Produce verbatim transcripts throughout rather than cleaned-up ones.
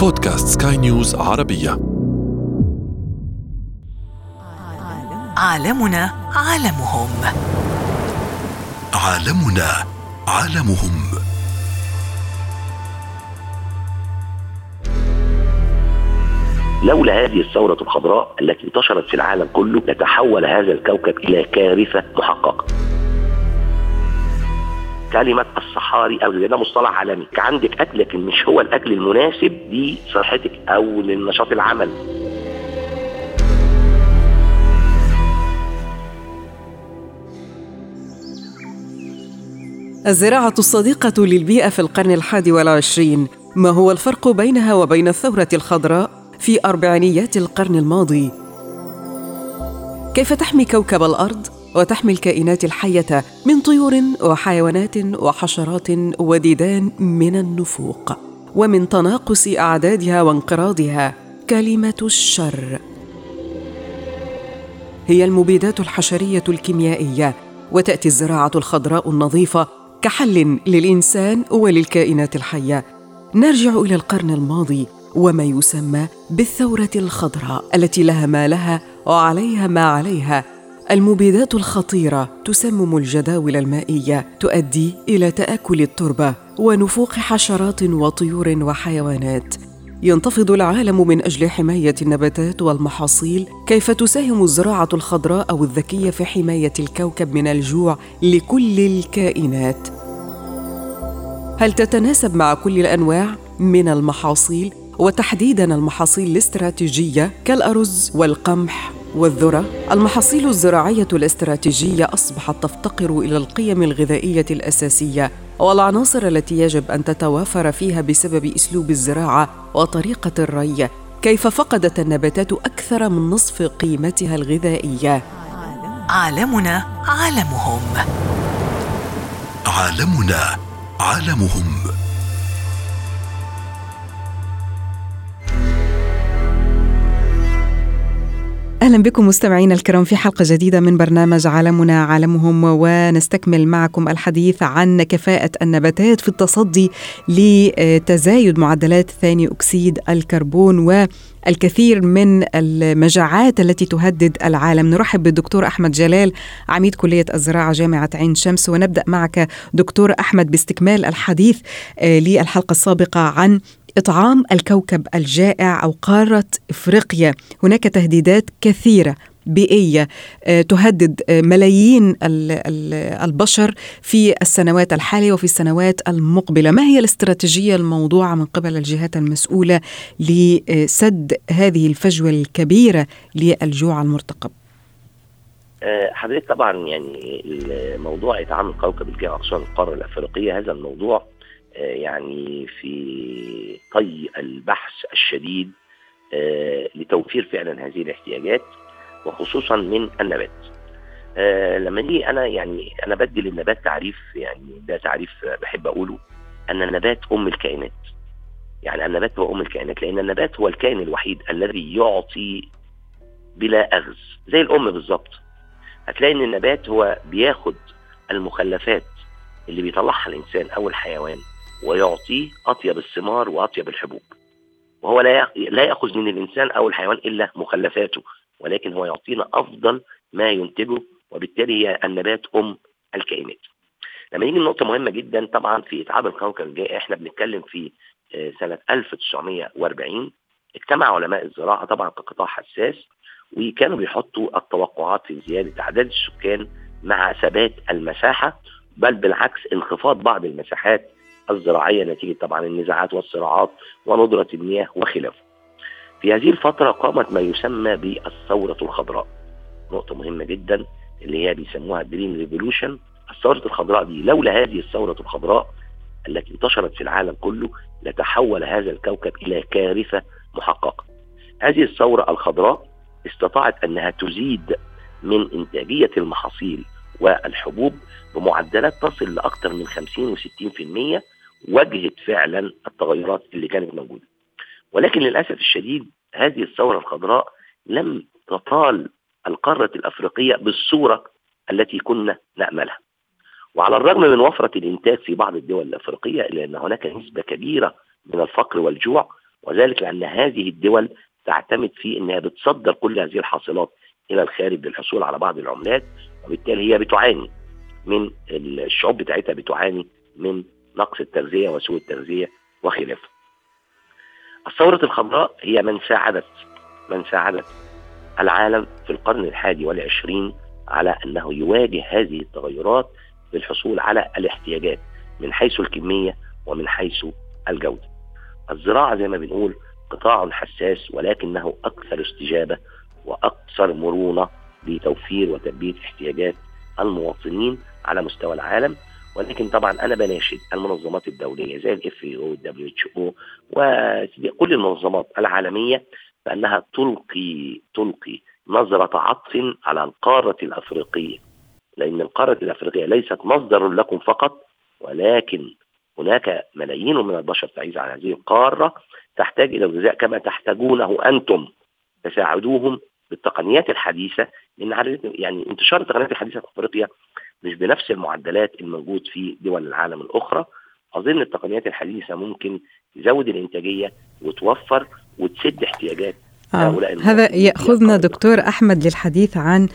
بودكاست سكاي نيوز عربية. عالمنا عالمهم عالمنا عالمهم لولا هذه الثورة الخضراء التي انتشرت في العالم كله لتحول هذا الكوكب إلى كارثة محققة. كلمة الصحاري أو ده مصطلح عالمي، عندك أكلك مش هو الأكل المناسب لصحتك أو للنشاط العمل. الزراعة الصديقة للبيئة في القرن الحادي والعشرين، ما هو الفرق بينها وبين الثورة الخضراء في أربعينيات القرن الماضي؟ كيف تحمي كوكب الأرض وتحمي الكائنات الحية من طيور وحيوانات وحشرات وديدان من النفوق ومن تناقص أعدادها وانقراضها؟ كلمة الشر هي المبيدات الحشرية الكيميائية، وتأتي الزراعة الخضراء النظيفة كحل للإنسان وللكائنات الحية. نرجع إلى القرن الماضي وما يسمى بالثورة الخضراء التي لها ما لها وعليها ما عليها. المبيدات الخطيرة تسمم الجداول المائية، تؤدي إلى تآكل التربة ونفوق حشرات وطيور وحيوانات. ينتفض العالم من أجل حماية النباتات والمحاصيل. كيف تساهم الزراعة الخضراء أو الذكية في حماية الكوكب من الجوع لكل الكائنات؟ هل تتناسب مع كل الأنواع من المحاصيل، وتحديداً المحاصيل الاستراتيجية كالأرز والقمح والذرة؟ المحاصيل الزراعية الاستراتيجية أصبحت تفتقر إلى القيم الغذائية الأساسية والعناصر التي يجب أن تتوافر فيها بسبب أسلوب الزراعة وطريقة الري. كيف فقدت النباتات أكثر من نصف قيمتها الغذائية؟ عالمنا عالمهم عالمنا عالمهم أهلا بكم مستمعينا الكرام في حلقة جديدة من برنامج عالمنا عالمهم، ونستكمل معكم الحديث عن كفاءة النباتات في التصدي لتزايد معدلات ثاني أكسيد الكربون و الكثير من المجاعات التي تهدد العالم. نرحب بالدكتور أحمد جلال، عميد كلية الزراعة جامعة عين شمس. ونبدأ معك دكتور أحمد باستكمال الحديث للحلقة السابقة عن إطعام الكوكب الجائع أو قارة إفريقيا. هناك تهديدات كثيرة بيئية تهدد ملايين البشر في السنوات الحالية وفي السنوات المقبلة. ما هي الاستراتيجية الموضوعة من قبل الجهات المسؤولة لسد هذه الفجوة الكبيرة للجوع المرتقب؟ حضرتك طبعا يعني الموضوع إطعام الكوكب الجائع عشان القارة الأفريقية، هذا الموضوع يعني في طي البحث الشديد لتوفير فعلا هذه الاحتياجات، وخصوصا من النبات. آه لما نيجي انا يعني انا بدي للنبات تعريف، يعني ده تعريف بحب اقوله، ان النبات ام الكائنات. يعني النبات هو ام الكائنات، لان النبات هو الكائن الوحيد الذي يعطي بلا اغز زي الام بالظبط. هتلاقي ان النبات هو بياخد المخلفات اللي بيطلعها الانسان او الحيوان ويعطيه اطيب الثمار واطيب الحبوب، وهو لا لا ياخذ من الانسان او الحيوان الا مخلفاته، ولكن هو يعطينا أفضل ما ينتجه، وبالتالي هي النبات أم الكائنات. لما نيجي لنقطة مهمة جدا طبعا في إتعاب الكوكب الجائع، احنا بنتكلم في سنة ألف وتسعمية وأربعين اجتمع علماء الزراعة طبعا كقطاع حساس، وكانوا بيحطوا التوقعات في زيادة أعداد السكان مع ثبات المساحة، بل بالعكس انخفاض بعض المساحات الزراعية نتيجة طبعا النزاعات والصراعات وندرة المياه وخلافه. في هذه الفترة قامت ما يسمى بالثورة الخضراء، نقطة مهمة جدا اللي هي بيسموها green revolution. الثورة الخضراء دي لولا هذه الثورة الخضراء التي انتشرت في العالم كله لتحول هذا الكوكب إلى كارثة محققة. هذه الثورة الخضراء استطاعت أنها تزيد من إنتاجية المحاصيل والحبوب بمعدلات تصل لأكثر من خمسين وستين بالمية، واجهت فعلا التغيرات اللي كانت موجودة. ولكن للأسف الشديد هذه الثورة الخضراء لم تطال القارة الأفريقية بالصورة التي كنا نأملها. وعلى الرغم من وفرة الإنتاج في بعض الدول الأفريقية، إلا أن هناك نسبة كبيرة من الفقر والجوع، وذلك لأن هذه الدول تعتمد فيه أنها بتصدر كل هذه الحاصلات إلى الخارج للحصول على بعض العملات، وبالتالي هي بتعاني من الشعوب بتاعتها بتعاني من نقص التغذية وسوء التغذية وخلافه. الثورة الخضراء هي من ساعدت من ساعدت العالم في القرن الحادي والعشرين على أنه يواجه هذه التغيرات بالحصول على الاحتياجات من حيث الكمية ومن حيث الجودة. الزراعة زي ما بنقول قطاع حساس، ولكنه أكثر استجابة وأكثر مرونة لتوفير وتلبية احتياجات المواطنين على مستوى العالم. ولكن طبعا أنا بناشد المنظمات الدولية زي ال إف إيه أو وال دبليو إتش أو وكل المنظمات العالمية بأنها تلقي تلقي نظرة عطف على القارة الأفريقية، لأن القارة الأفريقية ليست مصدر لكم فقط، ولكن هناك ملايين من البشر تعيش على هذه القارة تحتاج إلى الغذاء كما تحتاجونه أنتم. تساعدوهم بالتقنيات الحديثة، لأن يعني انتشار التقنيات الحديثة في أفريقيا مش بنفس المعدلات الموجود في دول العالم الأخرى. أظن التقنيات الحديثة ممكن تزود الإنتاجية وتوفر وتسد احتياجات. هذا يأخذنا دكتور أحمد للحديث عن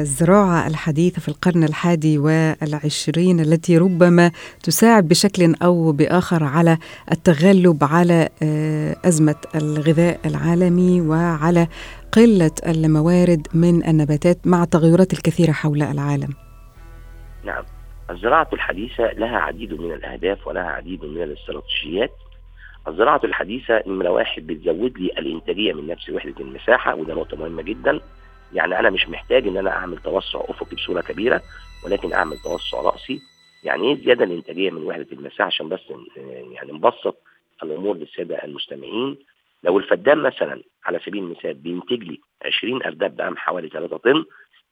الزراعة الحديثة في القرن الحادي والعشرين التي ربما تساعد بشكل أو بآخر على التغلب على أزمة الغذاء العالمي وعلى قلة الموارد من النباتات مع التغيرات الكثيرة حول العالم. نعم، الزراعة الحديثة لها عديد من الأهداف ولها عديد من الاستراتيجيات. الزراعة الحديثة نمرة واحد بتزود لي الإنتاجية من نفس وحدة المساحة، وده نقطة مهمة جدا. يعني أنا مش محتاج إن أنا أعمل توسع أفقي بصورة كبيرة، ولكن أعمل توسع رأسي. يعني إيه زيادة الإنتاجية من وحدة المساحة؟ عشان بس يعني نبسط الأمور للسادة المستمعين. لو الفدان مثلا على سبيل المثال بينتج لي عشرين أرداب بقام حوالي ثلاثة طن،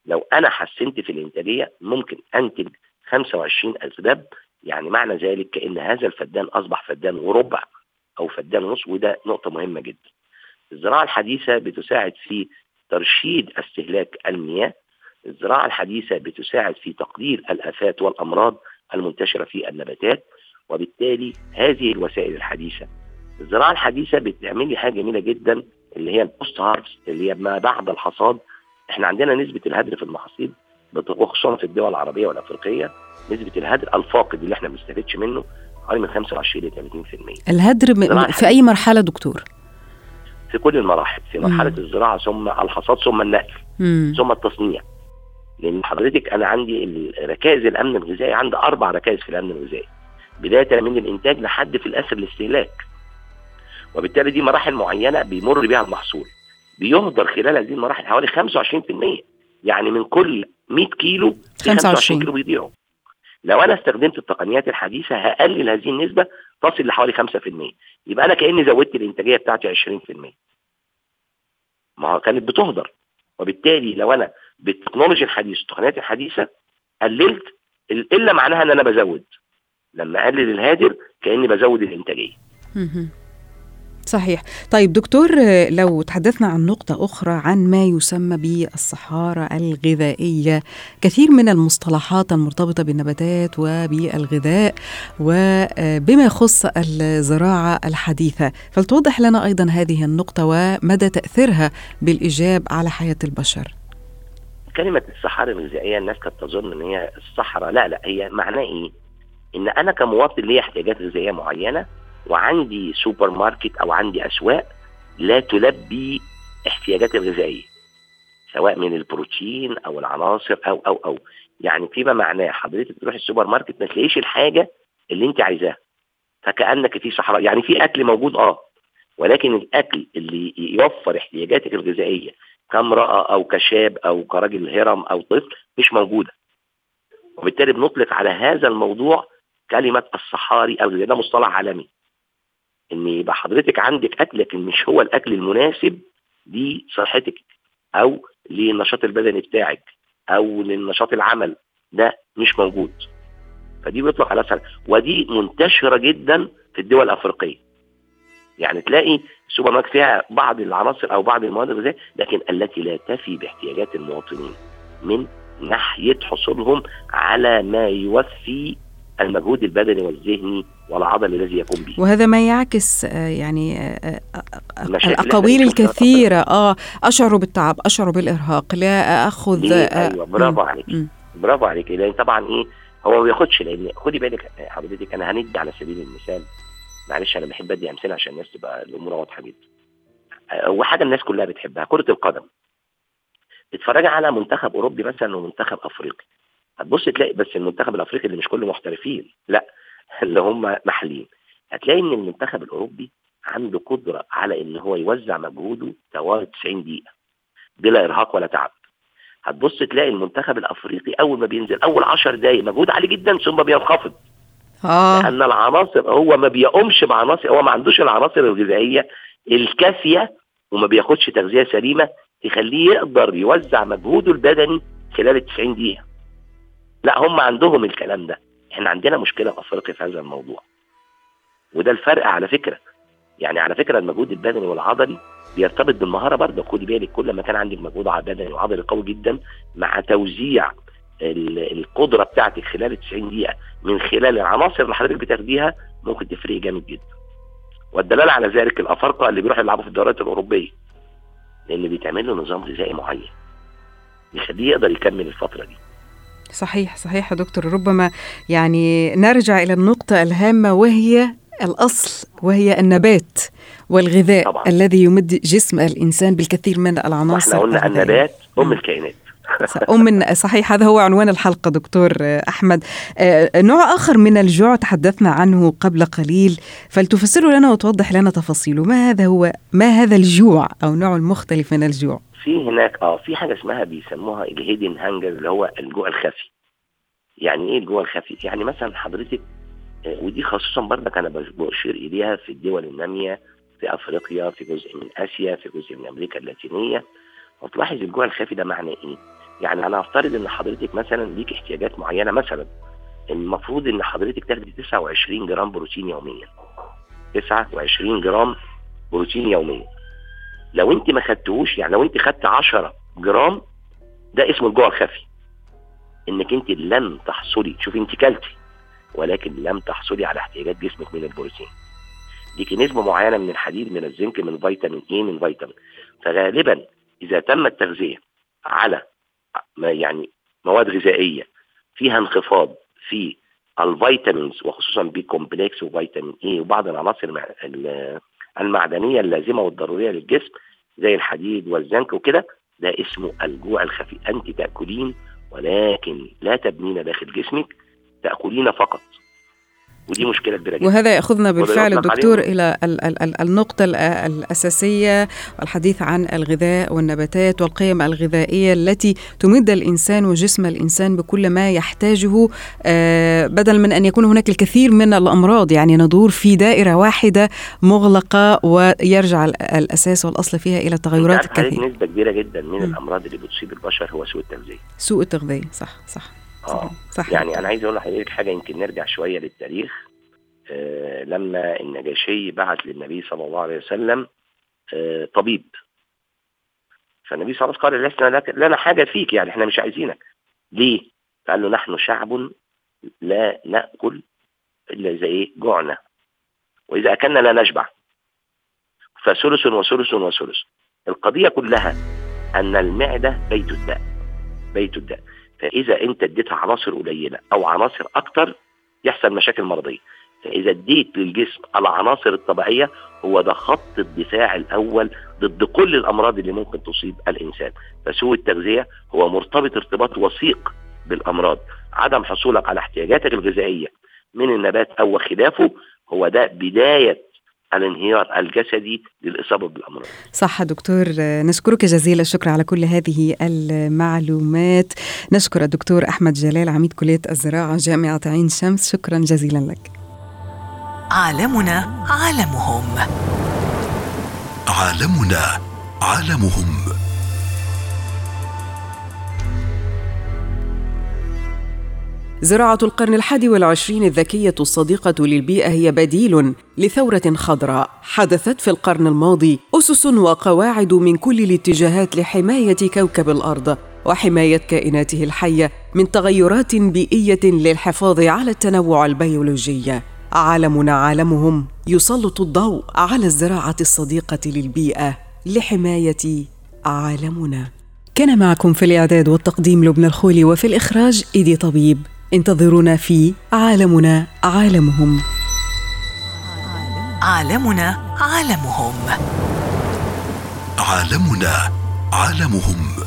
لو أنا حسنت في الإنتاجية ممكن أنتج خمسة وعشرين أرداب. يعني معنى ذلك كأن هذا الفدان أصبح فدان وربع أو فدان ونص، وده نقطة مهمة جدا. الزراعة الحديثة بتساعد في ترشيد استهلاك المياه. الزراعة الحديثة بتساعد في تقليل الآفات والأمراض المنتشرة في النباتات، وبالتالي هذه الوسائل الحديثة. الزراعة الحديثة بتعمل لي حاجة جميلة جدا اللي هي البوست هارفست، اللي هي ما بعد الحصاد. احنا عندنا نسبة الهدر في المحاصيل خصوصا في الدول العربية والأفريقية، نسبة الهدر الفاقد اللي احنا بنستفدش منه حوالي من خمسة وعشرين إلى ثلاثين بالمئة. الهدر م... في أي مرحلة دكتور؟ في كل المراحل، في مرحلة مم. الزراعة ثم الحصاد ثم النقل مم. ثم التصنيع. لأن حضرتك أنا عندي ركائز الأمن الغذائي، عندي أربع ركائز في الأمن الغذائي، بداية من الإنتاج لحد في الآخر الاستهلاك. وبالتالي دي مراحل معينة بيمر بها المحصول، بيهدر خلال هذه المراحل حوالي خمسة وعشرين بالمئة. يعني من كل مئة كيلو خمسة وعشرين كيلو بيضيعوا. لو أنا استخدمت التقنيات الحديثة هقلل هذه النسبة تصل لحوالي خمسة بالمئة، يبقى أنا كأني زودت الإنتاجية بتاعتي عشرين بالمئة، ما كانت بتهدر. وبالتالي لو أنا بالتكنولوجيا الحديثة التقنيات الحديثة قللت، إلا معناها أن أنا بزود. لما أقلل الهادر كأني بزود الإنتاجية. صحيح. طيب دكتور، لو تحدثنا عن نقطة أخرى عن ما يسمى بالصحارى الغذائية، كثير من المصطلحات المرتبطة بالنباتات وبالغذاء وبما يخص الزراعة الحديثة، فلتوضح لنا أيضا هذه النقطة ومدى تأثيرها بالإيجاب على حياة البشر. كلمة الصحارى الغذائية الناس قد تظن أن هي الصحراء، لا لا، هي معناه إيه؟ إن أنا كمواطن لي احتياجات غذائية معينة، وعندي سوبر ماركت أو عندي أسواق لا تلبي احتياجاتي الغذائية، سواء من البروتين أو العناصر أو أو أو يعني فيما معناه حضرتك تروح السوبر ماركت ما تلاقيش الحاجة اللي أنت عايزاها، فكأنك في صحراء. يعني في أكل موجود آه، ولكن الأكل اللي يوفر احتياجاتك الغذائية كامرأة أو كشاب أو كراجل هرم أو طفل مش موجودة. وبالتالي بنطلق على هذا الموضوع كلمة الصحاري الغذائي. ده مصطلح عالمي، ان يبقى حضرتك عندك اكلك مش هو الاكل المناسب لصحتك او للنشاط البدني بتاعك او للنشاط العمل، ده مش موجود. فدي بيطلق على سهل، ودي منتشره جدا في الدول الافريقيه. يعني تلاقي السوبر ماركت فيها بعض العناصر او بعض المواد الغذائيه، لكن التي لا تفي باحتياجات المواطنين من ناحيه حصولهم على ما يوفي المجهود البدني والذهني والعضل الذي يقوم به. وهذا ما يعكس يعني الأقاويل الكثيرة، آه أشعر بالتعب، أشعر بالإرهاق، لا أخذ. أيوة برافو عليك برافو عليك. لأن طبعا إيه هو ما بياخدش، لأن خدي بالك حضرتك أنا هندي على سبيل المثال، معلش أنا بحب أدي أمثلة عشان الناس تبقى الأمور واضحة جدا. وحاجة الناس كلها بتحبها كرة القدم، تتفرج على منتخب أوروبي مثلا ومنتخب أفريقي هتبص تلاقي بس المنتخب الأفريقي اللي مش كله محترفين، لا اللي هم محليين، هتلاقي ان المنتخب الاوروبي عنده قدره على ان هو يوزع مجهوده طوال تسعين دقيقة بلا ارهاق ولا تعب. هتبص تلاقي المنتخب الافريقي اول ما بينزل اول عشر دقائق مجهود عالي جدا ثم بينخفض، آه. لان العناصر هو ما بيقومش بعناصر، هو ما عندوش العناصر الغذائيه الكافيه وما بياخدش تغذيه سليمه تخليه يقدر يوزع مجهوده البدني خلال التسعين دقيقة. لا هم عندهم الكلام ده، احنا عندنا مشكلة أفريقية في هذا الموضوع، وده الفرق على فكرة. يعني على فكرة المجهود البدني والعضلي بيرتبط بالمهارة برضه، خدي بالك كل ما كان عندك مجهود بدني وعضلي قوي جدا مع توزيع القدرة بتاعتك خلال تسعين دقيقة من خلال العناصر اللي حضرتك بتاخديها ممكن تفرق جامد جدا. والدلالة على ذلك الأفارقة اللي بيروحوا يلعبوا في الدورات الأوروبية، لأن بيتعمل له نظام غذائي معين يخليه يقدر يكمل الفترة دي. صحيح صحيح يا دكتور. ربما يعني نرجع إلى النقطة الهامة وهي الأصل، وهي النبات والغذاء طبعاً. الذي يمد جسم الإنسان بالكثير من العناصر. احنا قلنا النبات أم الكائنات أم صحيح، هذا هو عنوان الحلقة دكتور أحمد. نوع آخر من الجوع تحدثنا عنه قبل قليل، فلتفسروا لنا وتوضح لنا تفاصيله. ما هذا هو ما هذا الجوع أو نوع مختلف من الجوع؟ في هناك اه في حاجه اسمها بيسموها الهيدن هانجر اللي هو الجوع الخفي. يعني ايه الجوع الخفي؟ يعني مثلا حضرتك آه ودي خصوصا برضك انا بشير اليها في الدول الناميه في افريقيا، في جزء من اسيا، في جزء من امريكا اللاتينيه. هتلاحظ الجوع الخفي ده معنى ايه؟ يعني انا افترض ان حضرتك مثلا ليك احتياجات معينه، مثلا المفروض ان حضرتك تاخدي تسعة وعشرين جرام بروتين يوميا، تسعة وعشرين جرام بروتين يوميا. لو انت ما خدتهوش، يعني لو انت خدت عشرة جرام، ده اسمه الجوع الخفي، انك انت لم تحصلي، شوفي انت كلتي ولكن لم تحصلي على احتياجات جسمك من البروتين. ديك نسبة معينة من الحديد، من الزنك، من فيتامين ايه، من فيتامين. فغالبا اذا تم التغذية على يعني مواد غذائية فيها انخفاض في الفيتامينز وخصوصا بي كومبلكس وفيتامين ايه وبعض العناصر مع المعدنية اللازمة والضرورية للجسم زي الحديد والزنك وكده، ده اسمه الجوع الخفي. أنت تأكلين ولكن لا تبنين داخل جسمك، تأكلين فقط، ودي مشكلة كبيرة جدا. وهذا يأخذنا بالفعل الدكتور إلى ال- ال- ال- النقطة ال- الأساسية، الحديث عن الغذاء والنباتات والقيم الغذائية التي تمد الإنسان وجسم الإنسان بكل ما يحتاجه، آه بدل من أن يكون هناك الكثير من الأمراض. يعني ندور في دائرة واحدة مغلقة ويرجع ال- الأساس والأصل فيها إلى التغيرات الكثيرة. نسبة كبيرة جدا من م. الأمراض اللي بتصيب البشر هو سوء التغذية. سوء التغذية صح صح. آه. صح. يعني أنا عايز أقول لحضرتك حاجة، يمكن نرجع شوية للتاريخ. آه لما النجاشي بعت للنبي صلى الله عليه وسلم آه طبيب، فالنبي صلى الله عليه وسلم قال لسنا لنا حاجة فيك، يعني إحنا مش عايزينك. ليه؟ قال له نحن شعب لا نأكل إلا زي جوعنا، وإذا أكلنا لا نشبع، فثلث وثلث وثلث. القضية كلها أن المعدة بيت الداء، بيت الداء. فإذا أنت اديتها عناصر قليلة أو عناصر أكتر يحصل مشاكل مرضية. فإذا اديت للجسم العناصر الطبيعية، هو ده خط الدفاع الأول ضد كل الأمراض اللي ممكن تصيب الإنسان. فسوء التغذية هو مرتبط ارتباط وثيق بالأمراض. عدم حصولك على احتياجاتك الغذائية من النبات أو خلافه هو ده بداية الانهيار الجسدي للإصابة بالأمراض. صح دكتور، نشكرك جزيل الشكر على كل هذه المعلومات. نشكر الدكتور أحمد جلال عميد كلية الزراعة جامعة عين شمس، شكرا جزيلا لك. عالمنا عالمهم، عالمنا عالمهم. زراعة القرن الحادي والعشرين الذكية الصديقة للبيئة هي بديل لثورة خضراء حدثت في القرن الماضي، أسس وقواعد من كل الاتجاهات لحماية كوكب الأرض وحماية كائناته الحية من تغيرات بيئية للحفاظ على التنوع البيولوجي. عالمنا عالمهم يسلط الضوء على الزراعة الصديقة للبيئة لحماية عالمنا. كان معكم في الإعداد والتقديم لبنى الخولي، وفي الإخراج إيدي طبيب. انتظرونا في عالمنا عالمهم. عالمنا عالمهم عالمنا عالمهم